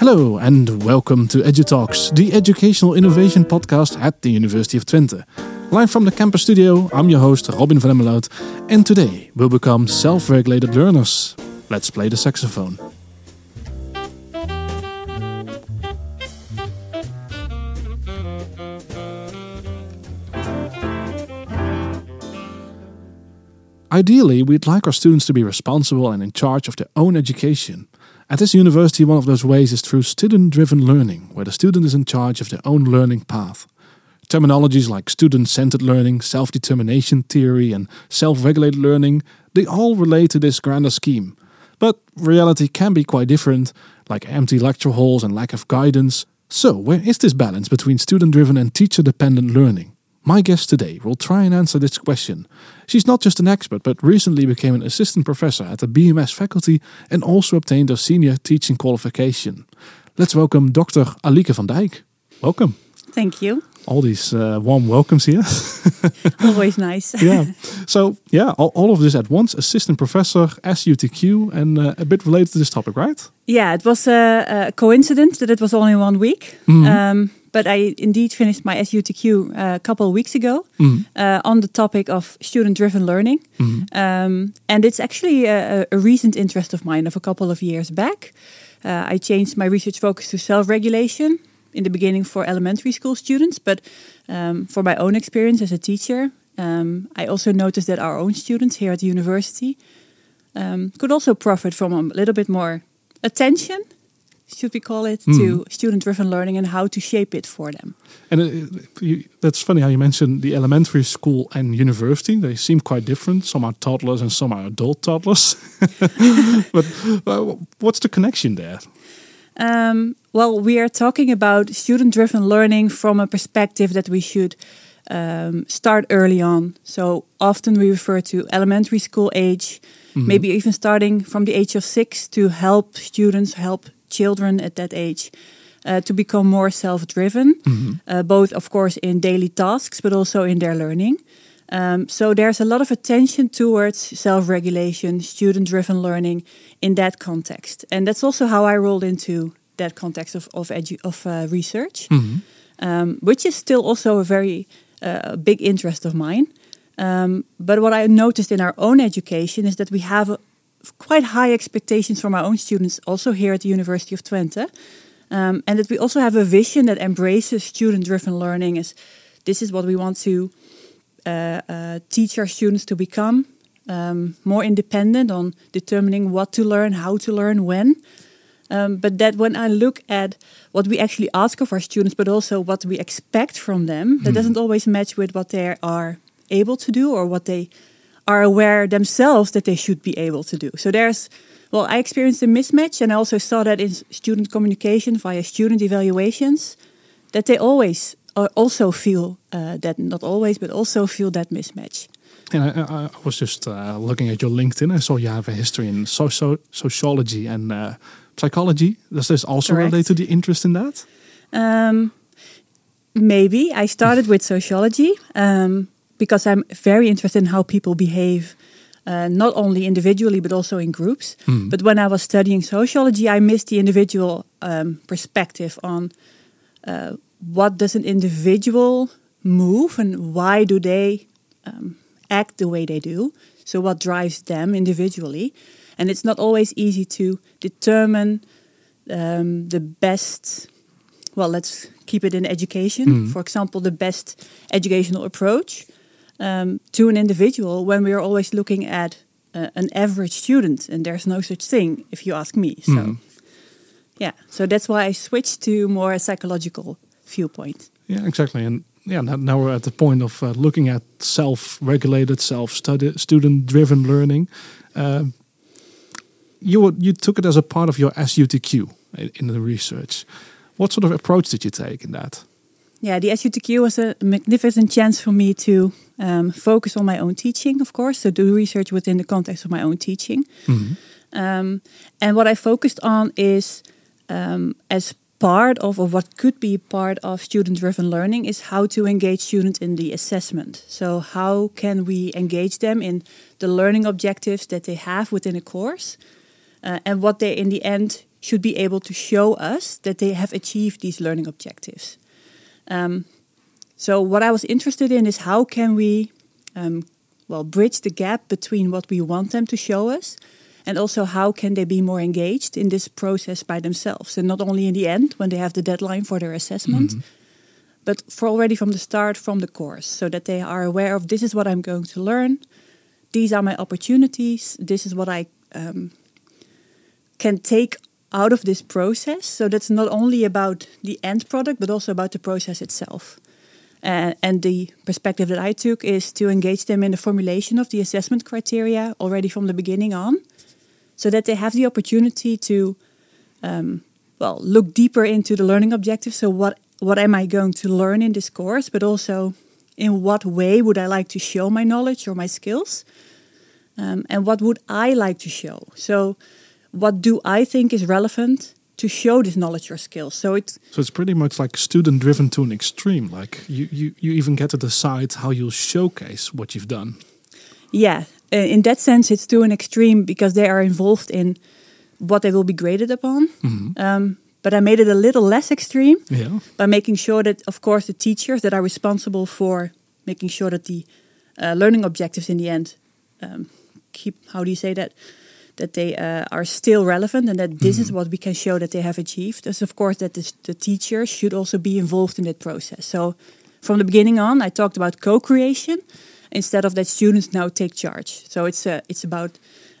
Hello and welcome to Edutalks, the educational innovation podcast at the University of Twente. Live from the campus studio, I'm your host Robin van Emeloud, and today we'll become self-regulated learners. Let's play the saxophone. Ideally, we'd like our students to be responsible and in charge of their own education. At this university, one of those ways is through student-driven learning, where the student is in charge of their own learning path. Terminologies like student-centered learning, self-determination theory and self-regulated learning, they all relate to this grander scheme. But reality can be quite different, like empty lecture halls and lack of guidance. So where is this balance between student-driven and teacher-dependent learning? My guest today will try and answer this question. She's not just an expert, but recently became an assistant professor at the BMS faculty and also obtained her senior teaching qualification. Let's welcome Dr. Alieke van Dijk. Welcome. Thank you. All these warm welcomes here. Always nice. Yeah. So, all of this at once, assistant professor, SUTQ, and a bit related to this topic, right? Yeah, it was a coincidence that it was only 1 week. Mm-hmm. But I indeed finished my SUTQ a couple of weeks ago on the topic of student-driven learning. Mm-hmm. And it's actually a recent interest of mine of a couple of years back. I changed my research focus to self-regulation in the beginning for elementary school students. But for my own experience as a teacher, I also noticed that our own students here at the university could also profit from a little bit more attention, should we call it, to student-driven learning and how to shape it for them. And that's funny how you mentioned the elementary school and university. They seem quite different. Some are toddlers and some are adult toddlers. But what's the connection there? Well, we are talking about student-driven learning from a perspective that we should start early on. So often we refer to elementary school age, maybe even starting from the age of 6 to help students, help children at that age to become more self-driven, both, of course, in daily tasks, but also in their learning. So there's a lot of attention towards self-regulation, student-driven learning in that context. And that's also how I rolled into that context of research, which is still also a very big interest of mine. But what I noticed in our own education is that we have quite high expectations from our own students also here at the University of Twente. And that we also have a vision that embraces student-driven learning as this is what we want to teach our students to become, more independent on determining what to learn, how to learn, when. But that when I look at what we actually ask of our students, but also what we expect from them, that doesn't always match with what they are able to do or what they are aware themselves that they should be able to do. So I experienced a mismatch, and I also saw that in student communication via student evaluations, that they always also feel that, not always, but also feel that mismatch. And I was just looking at your LinkedIn. I saw you have a history in sociology and psychology. Does this also relate to the interest in that? Maybe. I started with sociology. Because I'm very interested in how people behave, not only individually, but also in groups. Mm. But when I was studying sociology, I missed the individual perspective on what does an individual move and why do they act the way they do. So what drives them individually. And it's not always easy to determine the best, well, let's keep it in education, for example, the best educational approach to an individual when we are always looking at an average student, and there's no such thing, if you ask me. So, so that's why I switched to more a psychological viewpoint. Yeah, exactly. And now we're at the point of looking at self-regulated, student-driven learning. You took it as a part of your SUTQ in the research. What sort of approach did you take in that? Yeah, the SUTQ was a magnificent chance for me to focus on my own teaching, of course, so do research within the context of my own teaching. Mm-hmm. And what I focused on is, as part of, or what could be part of student-driven learning, is how to engage students in the assessment. So how can we engage them in the learning objectives that they have within a course, and what they in the end should be able to show us that they have achieved these learning objectives. So what I was interested in is how can we bridge the gap between what we want them to show us and also how can they be more engaged in this process by themselves, and not only in the end when they have the deadline for their assessment, but for already from the start, from the course, so that they are aware of this is what I'm going to learn, these are my opportunities, this is what I can take out of this process. So that's not only about the end product, but also about the process itself. And the perspective that I took is to engage them in the formulation of the assessment criteria already from the beginning on, so that they have the opportunity to look deeper into the learning objectives. So what am I going to learn in this course, but also in what way would I like to show my knowledge or my skills, and what would I like to show? So what do I think is relevant to show this knowledge or skills? So it's pretty much like student-driven to an extreme. Like you even get to decide how you'll showcase what you've done. Yeah, in that sense, it's to an extreme because they are involved in what they will be graded upon. Mm-hmm. But I made it a little less extreme by making sure that, of course, the teachers that are responsible for making sure that the learning objectives in the end that they are still relevant and that this is what we can show that they have achieved. As of course, that the teacher should also be involved in that process. So from the beginning on, I talked about co-creation instead of that students now take charge. So it's about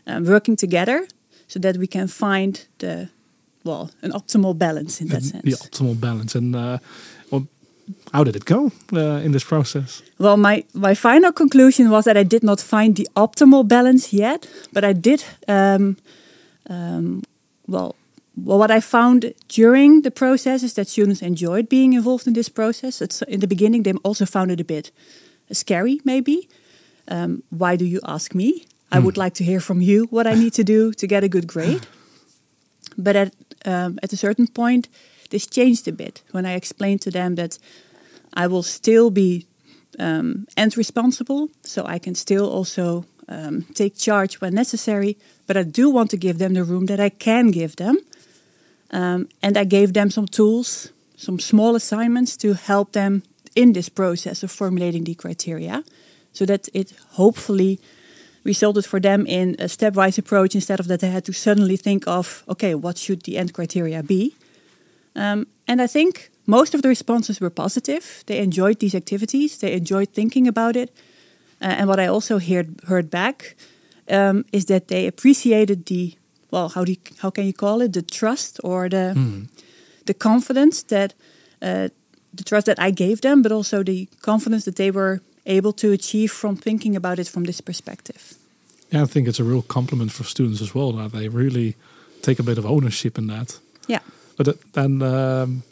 working together so that we can find an optimal balance in that sense. The optimal balance. And how did it go in this process? Well, my final conclusion was that I did not find the optimal balance yet, but I did. What I found during the process is that students enjoyed being involved in this process. In the beginning, they also found it a bit scary, maybe. Why do you ask me? I would like to hear from you what I need to do to get a good grade. But at a certain point, this changed a bit when I explained to them that I will still be end responsible, so I can still also take charge when necessary, but I do want to give them the room that I can give them. And I gave them some tools, some small assignments to help them in this process of formulating the criteria, so that it hopefully resulted for them in a stepwise approach instead of that they had to suddenly think of, okay, what should the end criteria be? And I think most of the responses were positive. They enjoyed these activities. They enjoyed thinking about it. And what I also heard back is that they appreciated the trust or the confidence that the trust that I gave them, but also the confidence that they were able to achieve from thinking about it from this perspective. Yeah, I think it's a real compliment for students as well that they really take a bit of ownership in that. Yeah. But then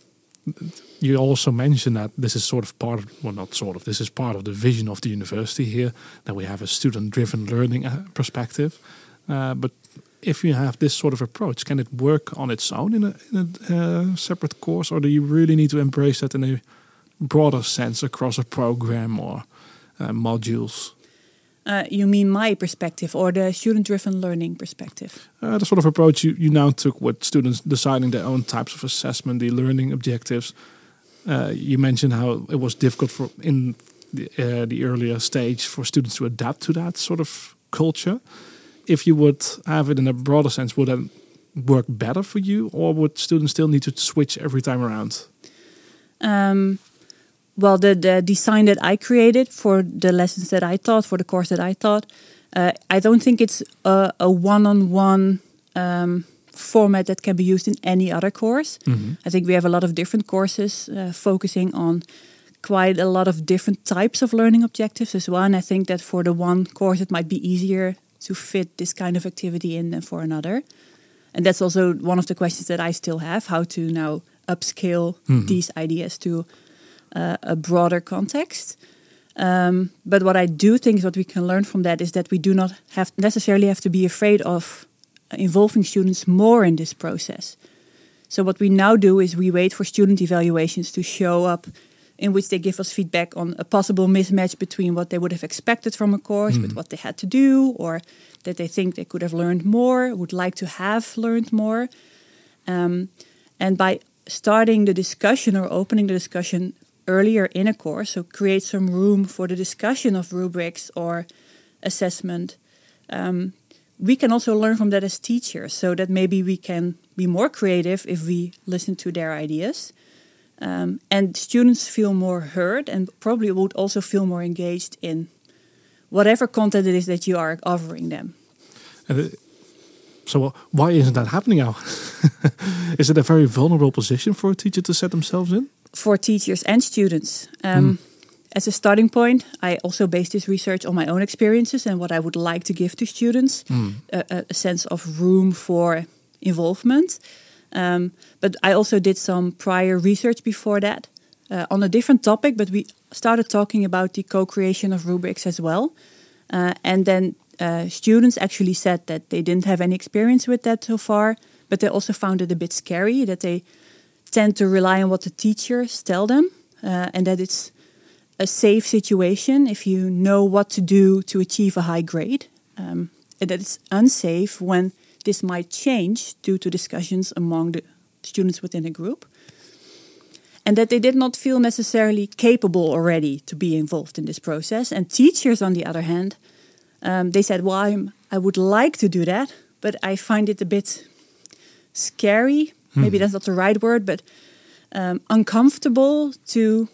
you also mentioned that this is this is part of the vision of the university here, that we have a student-driven learning perspective. But if you have this sort of approach, can it work on its own in a separate course? Or do you really need to embrace that in a broader sense across a program or modules? You mean my perspective or the student-driven learning perspective? The sort of approach you now took with students deciding their own types of assessment, the learning objectives. You mentioned how it was difficult in the earlier stage for students to adapt to that sort of culture. If you would have it in a broader sense, would that work better for you? Or would students still need to switch every time around? Well, the design that I created for the lessons that I taught, for the course that I taught, I don't think it's a one-on-one format that can be used in any other course. Mm-hmm. I think we have a lot of different courses focusing on quite a lot of different types of learning objectives as well. And I think that for the one course, it might be easier to fit this kind of activity in than for another. And that's also one of the questions that I still have, how to now upscale these ideas to a broader context. But what I do think is what we can learn from that is that we do not necessarily have to be afraid of involving students more in this process. So what we now do is we wait for student evaluations to show up in which they give us feedback on a possible mismatch between what they would have expected from a course with what they had to do, or that they think they could have learned more, would like to have learned more. And by starting the discussion or opening the discussion earlier in a course, so create some room for the discussion of rubrics or assessment, we can also learn from that as teachers, so that maybe we can be more creative if we listen to their ideas. And students feel more heard and probably would also feel more engaged in whatever content it is that you are offering them. So why isn't that happening now? Is it a very vulnerable position for a teacher to set themselves in? For teachers and students. As a starting point, I also base this research on my own experiences and what I would like to give to students, a sense of room for involvement. But I also did some prior research before that on a different topic, but we started talking about the co-creation of rubrics as well. And then students actually said that they didn't have any experience with that so far, but they also found it a bit scary, that they tend to rely on what the teachers tell them and that it's a safe situation if you know what to do to achieve a high grade. And that it's unsafe when this might change due to discussions among the students within a group. And that they did not feel necessarily capable already to be involved in this process. And teachers, on the other hand, they said, well, I would like to do that, but I find it a bit scary. Maybe that's not the right word, but uncomfortable to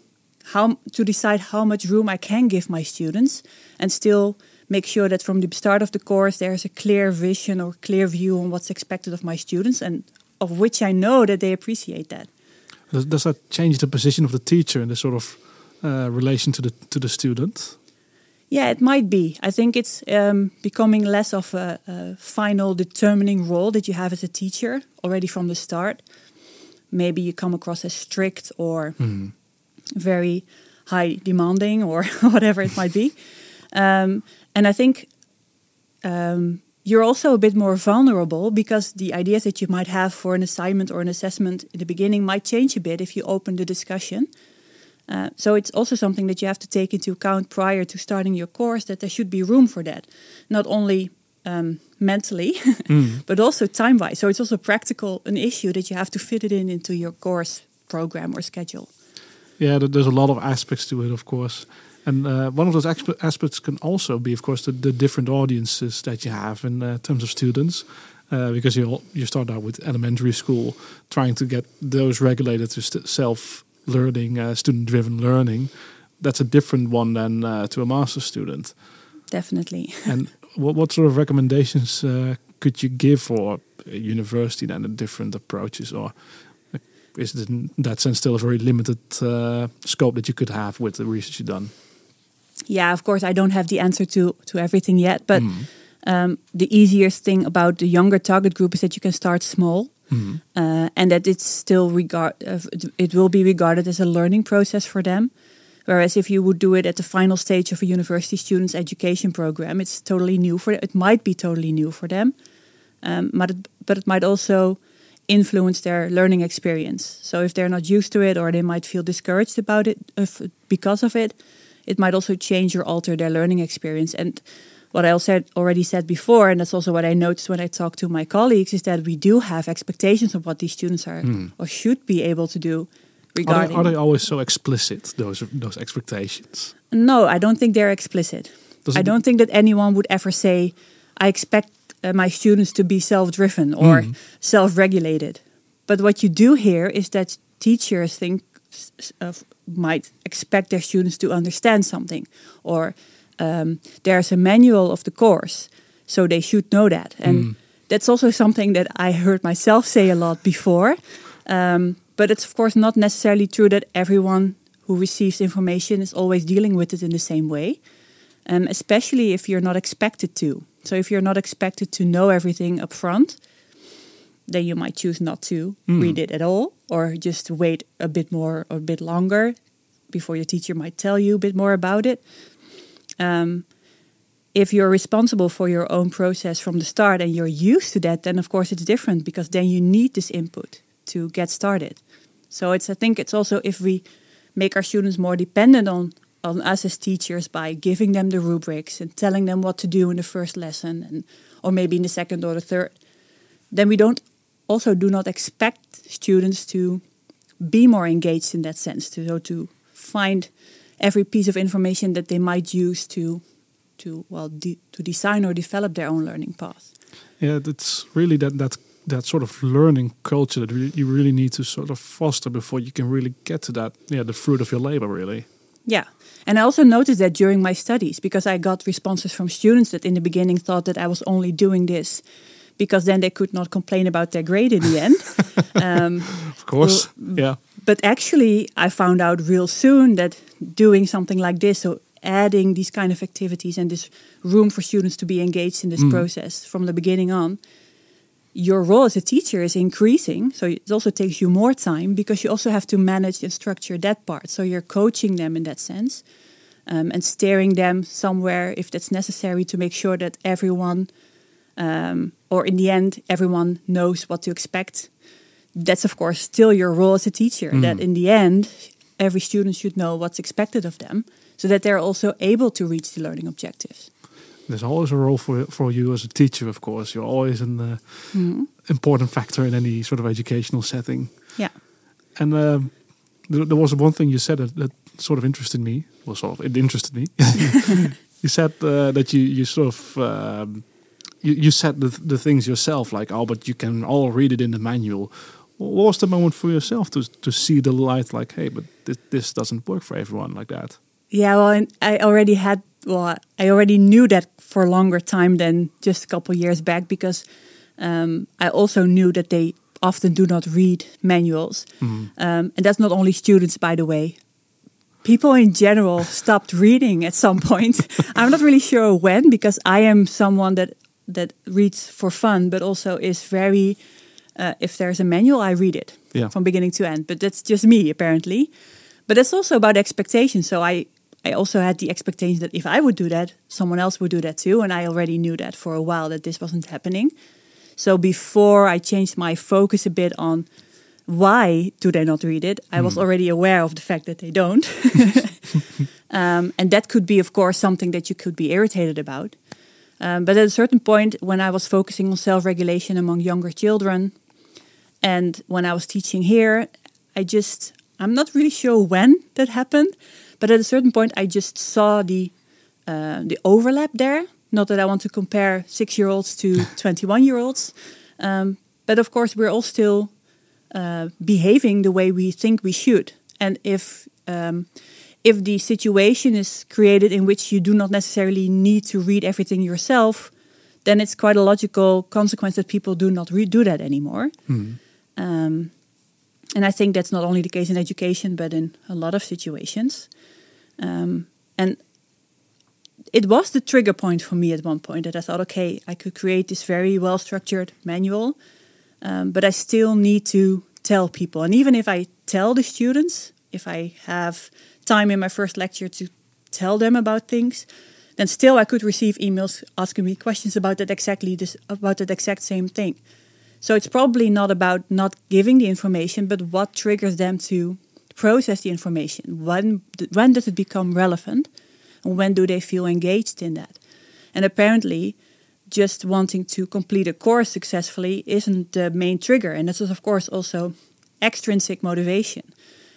decide how much room I can give my students and still make sure that from the start of the course there's a clear vision or clear view on what's expected of my students, and of which I know that they appreciate that. Does that change the position of the teacher in the sort of relation to the student? Yeah, it might be. I think it's becoming less of a final determining role that you have as a teacher already from the start. Maybe you come across as strict or very high demanding or whatever it might be. And I think you're also a bit more vulnerable, because the ideas that you might have for an assignment or an assessment in the beginning might change a bit if you open the discussion. So it's also something that you have to take into account prior to starting your course, that there should be room for that. Not only mentally, but also time-wise. So it's also practical, an issue that you have to fit it into your course program or schedule. Yeah, there's a lot of aspects to it, of course. And one of those aspects can also be, of course, the different audiences that you have in terms of students. Because you start out with elementary school, trying to get those regulated to self-learning, student-driven learning. That's a different one than to a master's student. Definitely. And what sort of recommendations could you give for a university then, the different approaches, or is it in that sense still a very limited scope that you could have with the research you've done? Yeah, of course, I don't have the answer to everything yet. But the easiest thing about the younger target group is that you can start small. And that it's still it will be regarded as a learning process for them. Whereas if you would do it at the final stage of a university student's education program, it's totally new for them. It might be totally new for them. But it might also influence their learning experience. So if they're not used to it, or they might feel discouraged about it because of it, it might also change or alter their learning experience. And what I also already said before, and that's also what I noticed when I talked to my colleagues, is that we do have expectations of what these students are or should be able to do. Regarding are they always so explicit, those expectations? No, I don't think they're explicit. I don't think that anyone would ever say, I expect my students to be self-driven or self-regulated. But what you do hear is that teachers might expect their students to understand something, or there's a manual of the course, so they should know that. And that's also something that I heard myself say a lot before. But it's of course not necessarily true that everyone who receives information is always dealing with it in the same way. Especially if you're not expected to. So if you're not expected to know everything up front, then you might choose not to read it at all, or just wait a bit more or a bit longer before your teacher might tell you a bit more about it. If you're responsible for your own process from the start and you're used to that, then of course it's different, because then you need this input to get started. So I think it's also, if we make our students more dependent on us as teachers by giving them the rubrics and telling them what to do in the first lesson, or maybe in the second or the third, then we don't also do not expect students to be more engaged in that sense, to find every piece of information that they might use to design or develop their own learning path. Yeah, it's really that sort of learning culture that you really need to sort of foster before you can really get to that, the fruit of your labor, really. Yeah, and I also noticed that during my studies, because I got responses from students that in the beginning thought that I was only doing this because then they could not complain about their grade in the end. Of course, yeah. But actually, I found out real soon that doing something like this, so adding these kind of activities and this room for students to be engaged in this process from the beginning on, your role as a teacher is increasing, so it also takes you more time because you also have to manage and structure that part. So you're coaching them in that sense and steering them somewhere if that's necessary to make sure that everyone, or in the end, everyone knows what to expect. That's, of course, still your role as a teacher, that in the end, every student should know what's expected of them so that they're also able to reach the learning objectives. There's always a role for you as a teacher, of course. You're always an important factor in any sort of educational setting. Yeah. And there was one thing you said that sort of interested me. Well, sort of, it interested me. You said that you sort of... You said the things yourself, like, oh, but you can all read it in the manual. What was the moment for yourself to see the light, like, hey, but this doesn't work for everyone like that? Yeah, well, and I already knew that for a longer time than just a couple years back, because I also knew that they often do not read manuals. And that's not only students, by the way. People in general stopped reading at some point. I'm not really sure when, because I am someone that reads for fun, but also is very, if there's a manual, I read it from beginning to end. But that's just me, apparently. But it's also about expectations. So I also had the expectation that if I would do that, someone else would do that too. And I already knew that for a while, that this wasn't happening. So before I changed my focus a bit on why do they not read it, I was already aware of the fact that they don't. And that could be, of course, something that you could be irritated about. But at a certain point, when I was focusing on self-regulation among younger children, and when I was teaching here, I'm not really sure when that happened, but at a certain point, I just saw the overlap there. Not that I want to compare 6-year-olds to 21-year-olds, but of course, we're all still behaving the way we think we should. And if the situation is created in which you do not necessarily need to read everything yourself, then it's quite a logical consequence that people do not redo that anymore. And I think that's not only the case in education, but in a lot of situations. And it was the trigger point for me at one point that I thought, okay, I could create this very well-structured manual, but I still need to tell people. And even if I tell the students, if I have time in my first lecture to tell them about things, then still I could receive emails asking me questions about that exact same thing. So it's probably not about not giving the information, but what triggers them to process the information. When does it become relevant? And when do they feel engaged in that? And apparently, just wanting to complete a course successfully isn't the main trigger. And this is, of course, also extrinsic motivation.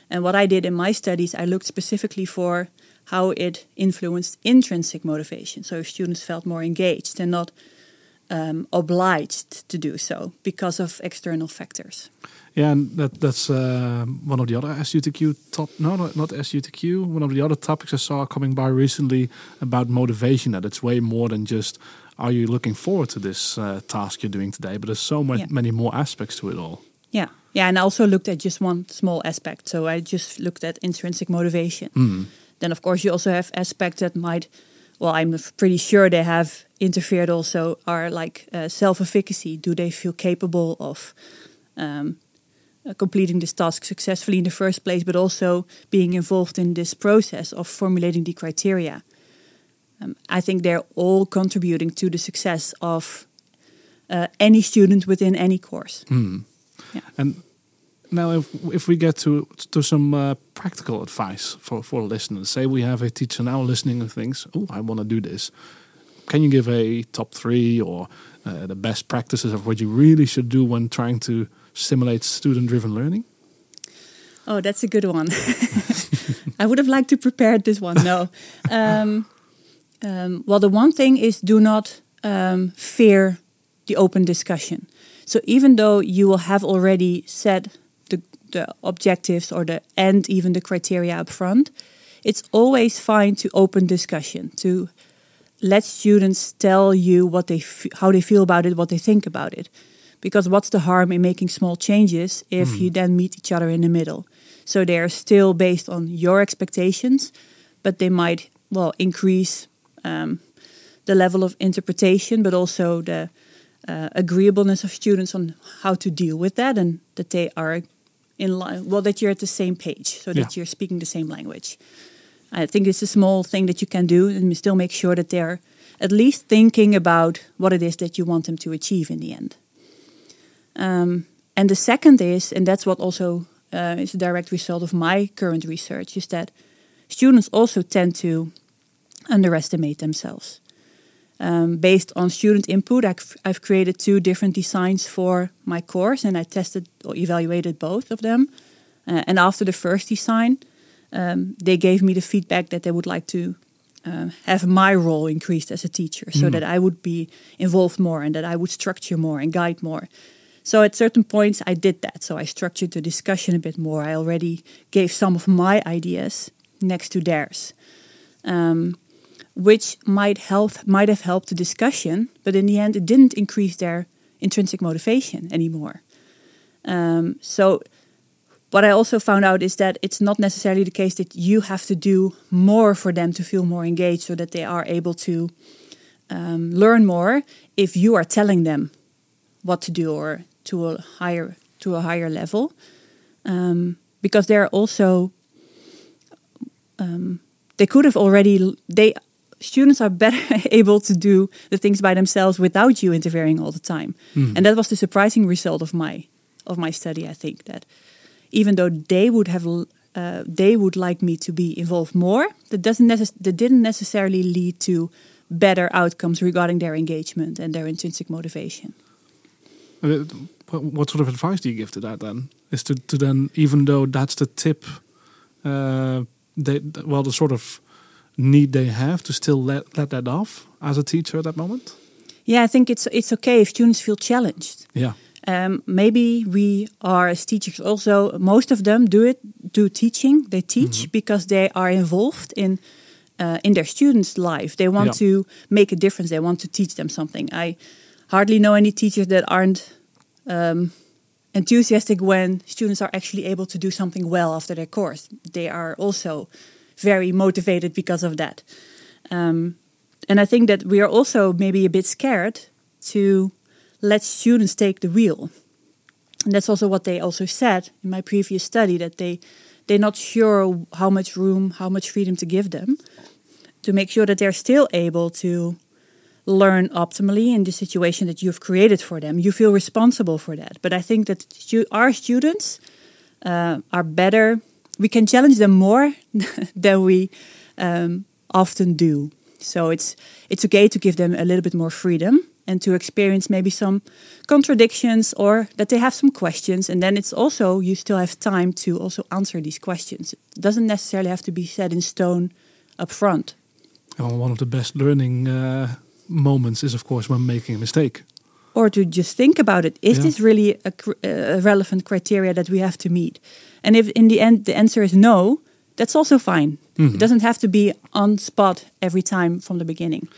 And what I did in my studies, I looked specifically for how it influenced intrinsic motivation. So if students felt more engaged and not obliged to do so because of external factors. Yeah, and that's one of the other SUTQ one of the other topics I saw coming by recently about motivation, that it's way more than just, are you looking forward to this task you're doing today? But there's so many more aspects to it all. Yeah. Yeah, and I also looked at just one small aspect. So I just looked at intrinsic motivation. Then, of course, you also have aspects that I'm pretty sure they have interfered also, are like self-efficacy. Do they feel capable of completing this task successfully in the first place, but also being involved in this process of formulating the criteria? I think they're all contributing to the success of any student within any course. Yeah. And now if we get to some practical advice for listeners, say we have a teacher now listening to things, I want to do this. can you give a top 3 or the best practices of what you really should do when trying to stimulate student-driven learning? Oh, that's a good one. I would have liked to prepare this one. No. Well, the one thing is do not fear the open discussion. So even though you will have already set the objectives or even the criteria up front, it's always fine to open discussion, to let students tell you what they how they feel about it, what they think about it. Because what's the harm in making small changes if you then meet each other in the middle? So they are still based on your expectations, but they might, well, increase the level of interpretation, but also the agreeableness of students on how to deal with that, and that they are in line, well, that you're at the same page, so that you're speaking the same language. I think it's a small thing that you can do and still make sure that they're at least thinking about what it is that you want them to achieve in the end. And the second is, and that's what also is a direct result of my current research, is that students also tend to underestimate themselves. Based on student input, I've created 2 different designs for my course, and I tested or evaluated both of them. And after the first design, they gave me the feedback that they would like to have my role increased as a teacher, so that I would be involved more and that I would structure more and guide more. So at certain points I did that. So I structured the discussion a bit more. I already gave some of my ideas next to theirs, which might have helped the discussion, but in the end it didn't increase their intrinsic motivation anymore. So what I also found out is that it's not necessarily the case that you have to do more for them to feel more engaged, so that they are able to learn more, if you are telling them what to do or to a higher level, because they're also students are better able to do the things by themselves without you interfering all the time, and that was the surprising result of my study. I think that even though they would like me to be involved more, that didn't necessarily lead to better outcomes regarding their engagement and their intrinsic motivation. What sort of advice do you give to that then? Is to then, even though that's the tip, the sort of need they have, to still let that off as a teacher at that moment? Yeah, I think it's okay if students feel challenged. Yeah. Maybe we are, as teachers also, most of them do teaching. They teach because they are involved in their students' life. They want to make a difference. They want to teach them something. I hardly know any teachers that aren't enthusiastic when students are actually able to do something well after their course. They are also very motivated because of that. And I think that we are also maybe a bit scared to let students take the wheel. And that's also what they also said in my previous study, that they're not sure how much freedom to give them, to make sure that they're still able to learn optimally in the situation that you've created for them. You feel responsible for that. But I think that our students are better. We can challenge them more than we often do. So it's okay to give them a little bit more freedom and to experience maybe some contradictions, or that they have some questions. And then it's also, you still have time to also answer these questions. It doesn't necessarily have to be set in stone up front. Well, one of the best learning moments is, of course, when making a mistake, or to just think about it. Is this really a relevant criteria that we have to meet? And if in the end the answer is no, that's also fine. It doesn't have to be on spot every time from the beginning.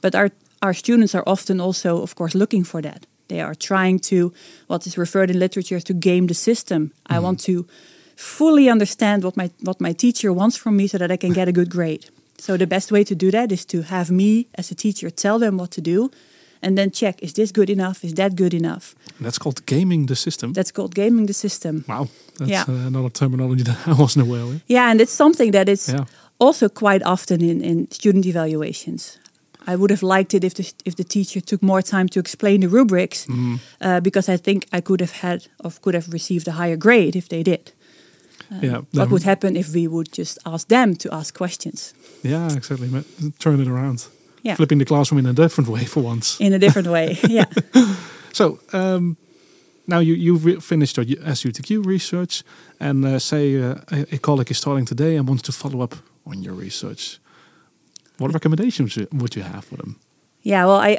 But our students are often also, of course, looking for that. They are trying to, what is referred in literature, to game the system. I want to fully understand what my teacher wants from me, so that I can get a good grade. So the best way to do that is to have me as a teacher tell them what to do, and then check, is this good enough? Is that good enough? And that's called gaming the system. Wow, that's another terminology that I wasn't aware of. Yeah, and it's something that is also quite often in student evaluations. I would have liked it if the teacher took more time to explain the rubrics, because I think I could have received a higher grade if they did. What would happen if we would just ask them to ask questions? Yeah, exactly. Turn it around. Yeah. Flipping the classroom in a different way for once. In a different way, yeah. So, now you've finished your SUTQ research, and say a colleague is starting today and wants to follow up on your research. What recommendations would you have for them? Yeah, well, I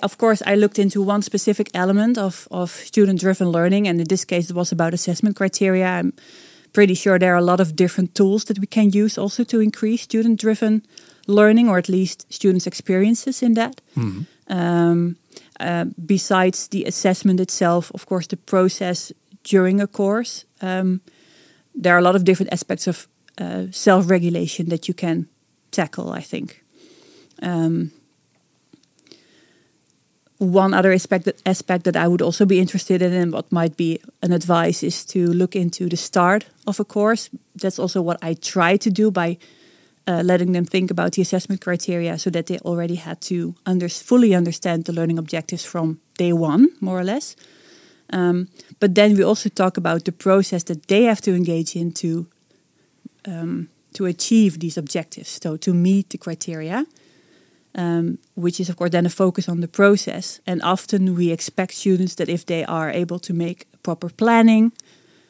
looked into one specific element of student-driven learning, and in this case it was about assessment criteria. I'm pretty sure there are a lot of different tools that we can use also to increase student-driven learning, or at least students' experiences in that. Mm-hmm. Besides the assessment itself, of course, the process during a course, there are a lot of different aspects of self-regulation that you can tackle, I think. One other aspect that I would also be interested in, and what might be an advice, is to look into the start of a course. That's also what I try to do by letting them think about the assessment criteria, so that they already had to fully understand the learning objectives from day one, more or less. But then we also talk about the process that they have to engage in to achieve these objectives, so to meet the criteria. Which is, of course, then a focus on the process. And often we expect students that if they are able to make proper planning,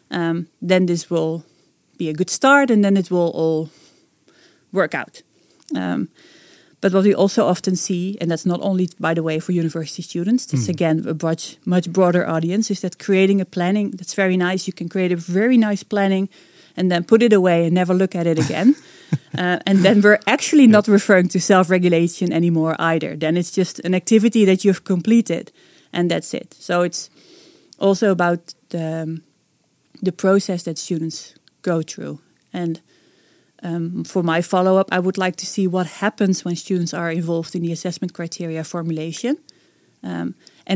then this will be a good start, and then it will all work out. But what we also often see, and that's not only, by the way, for university students, it's again a much broader audience, is that creating a planning, that's very nice. You can create a very nice planning and then put it away and never look at it again. And then we're actually not referring to self-regulation anymore either. Then it's just an activity that you've completed, and that's it. So it's also about the process that students go through. And for my follow-up, I would like to see what happens when students are involved in the assessment criteria formulation. And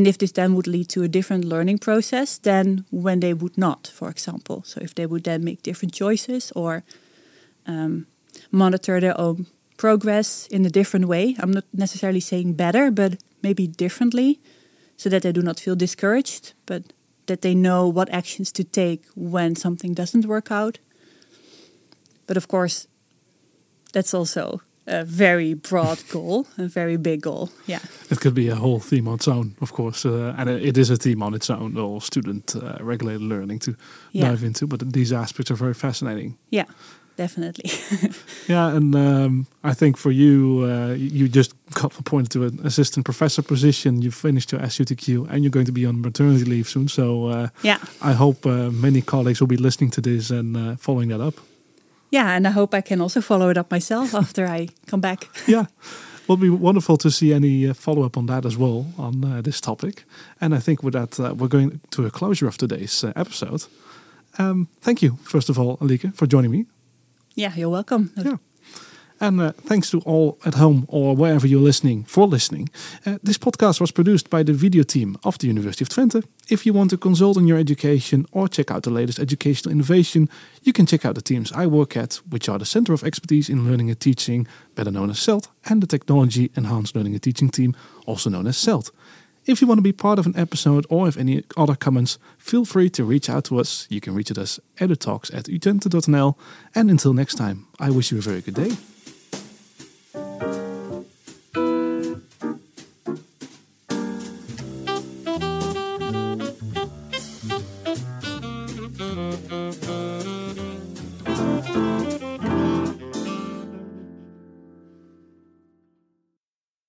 if this then would lead to a different learning process than when they would not, for example. So if they would then make different choices or monitor their own progress in a different way. I'm not necessarily saying better, but maybe differently, so that they do not feel discouraged, but that they know what actions to take when something doesn't work out. But of course, that's also a very broad goal, a very big goal. Yeah, it could be a whole theme on its own, of course, and it is a theme on its own, or student regulated learning to dive into. But these aspects are very fascinating. Yeah, definitely. Yeah, and I think for you, you just got appointed to an assistant professor position. You finished your SUTQ, and you're going to be on maternity leave soon. So I hope many colleagues will be listening to this and following that up. Yeah, and I hope I can also follow it up myself after I come back. Yeah, it will be wonderful to see any follow-up on that as well, on this topic. And I think with that, we're going to a closure of today's episode. Thank you, first of all, Alieke, for joining me. Yeah, you're welcome. Yeah. And thanks to all at home or wherever you're listening for listening. This podcast was produced by the video team of the University of Twente. If you want to consult on your education or check out the latest educational innovation, you can check out the teams I work at, which are the Center of Expertise in Learning and Teaching, better known as CELT, and the Technology Enhanced Learning and Teaching team, also known as CELT. If you want to be part of an episode or have any other comments, feel free to reach out to us. You can reach us at edutalks@utente.nl. And until next time, I wish you a very good day.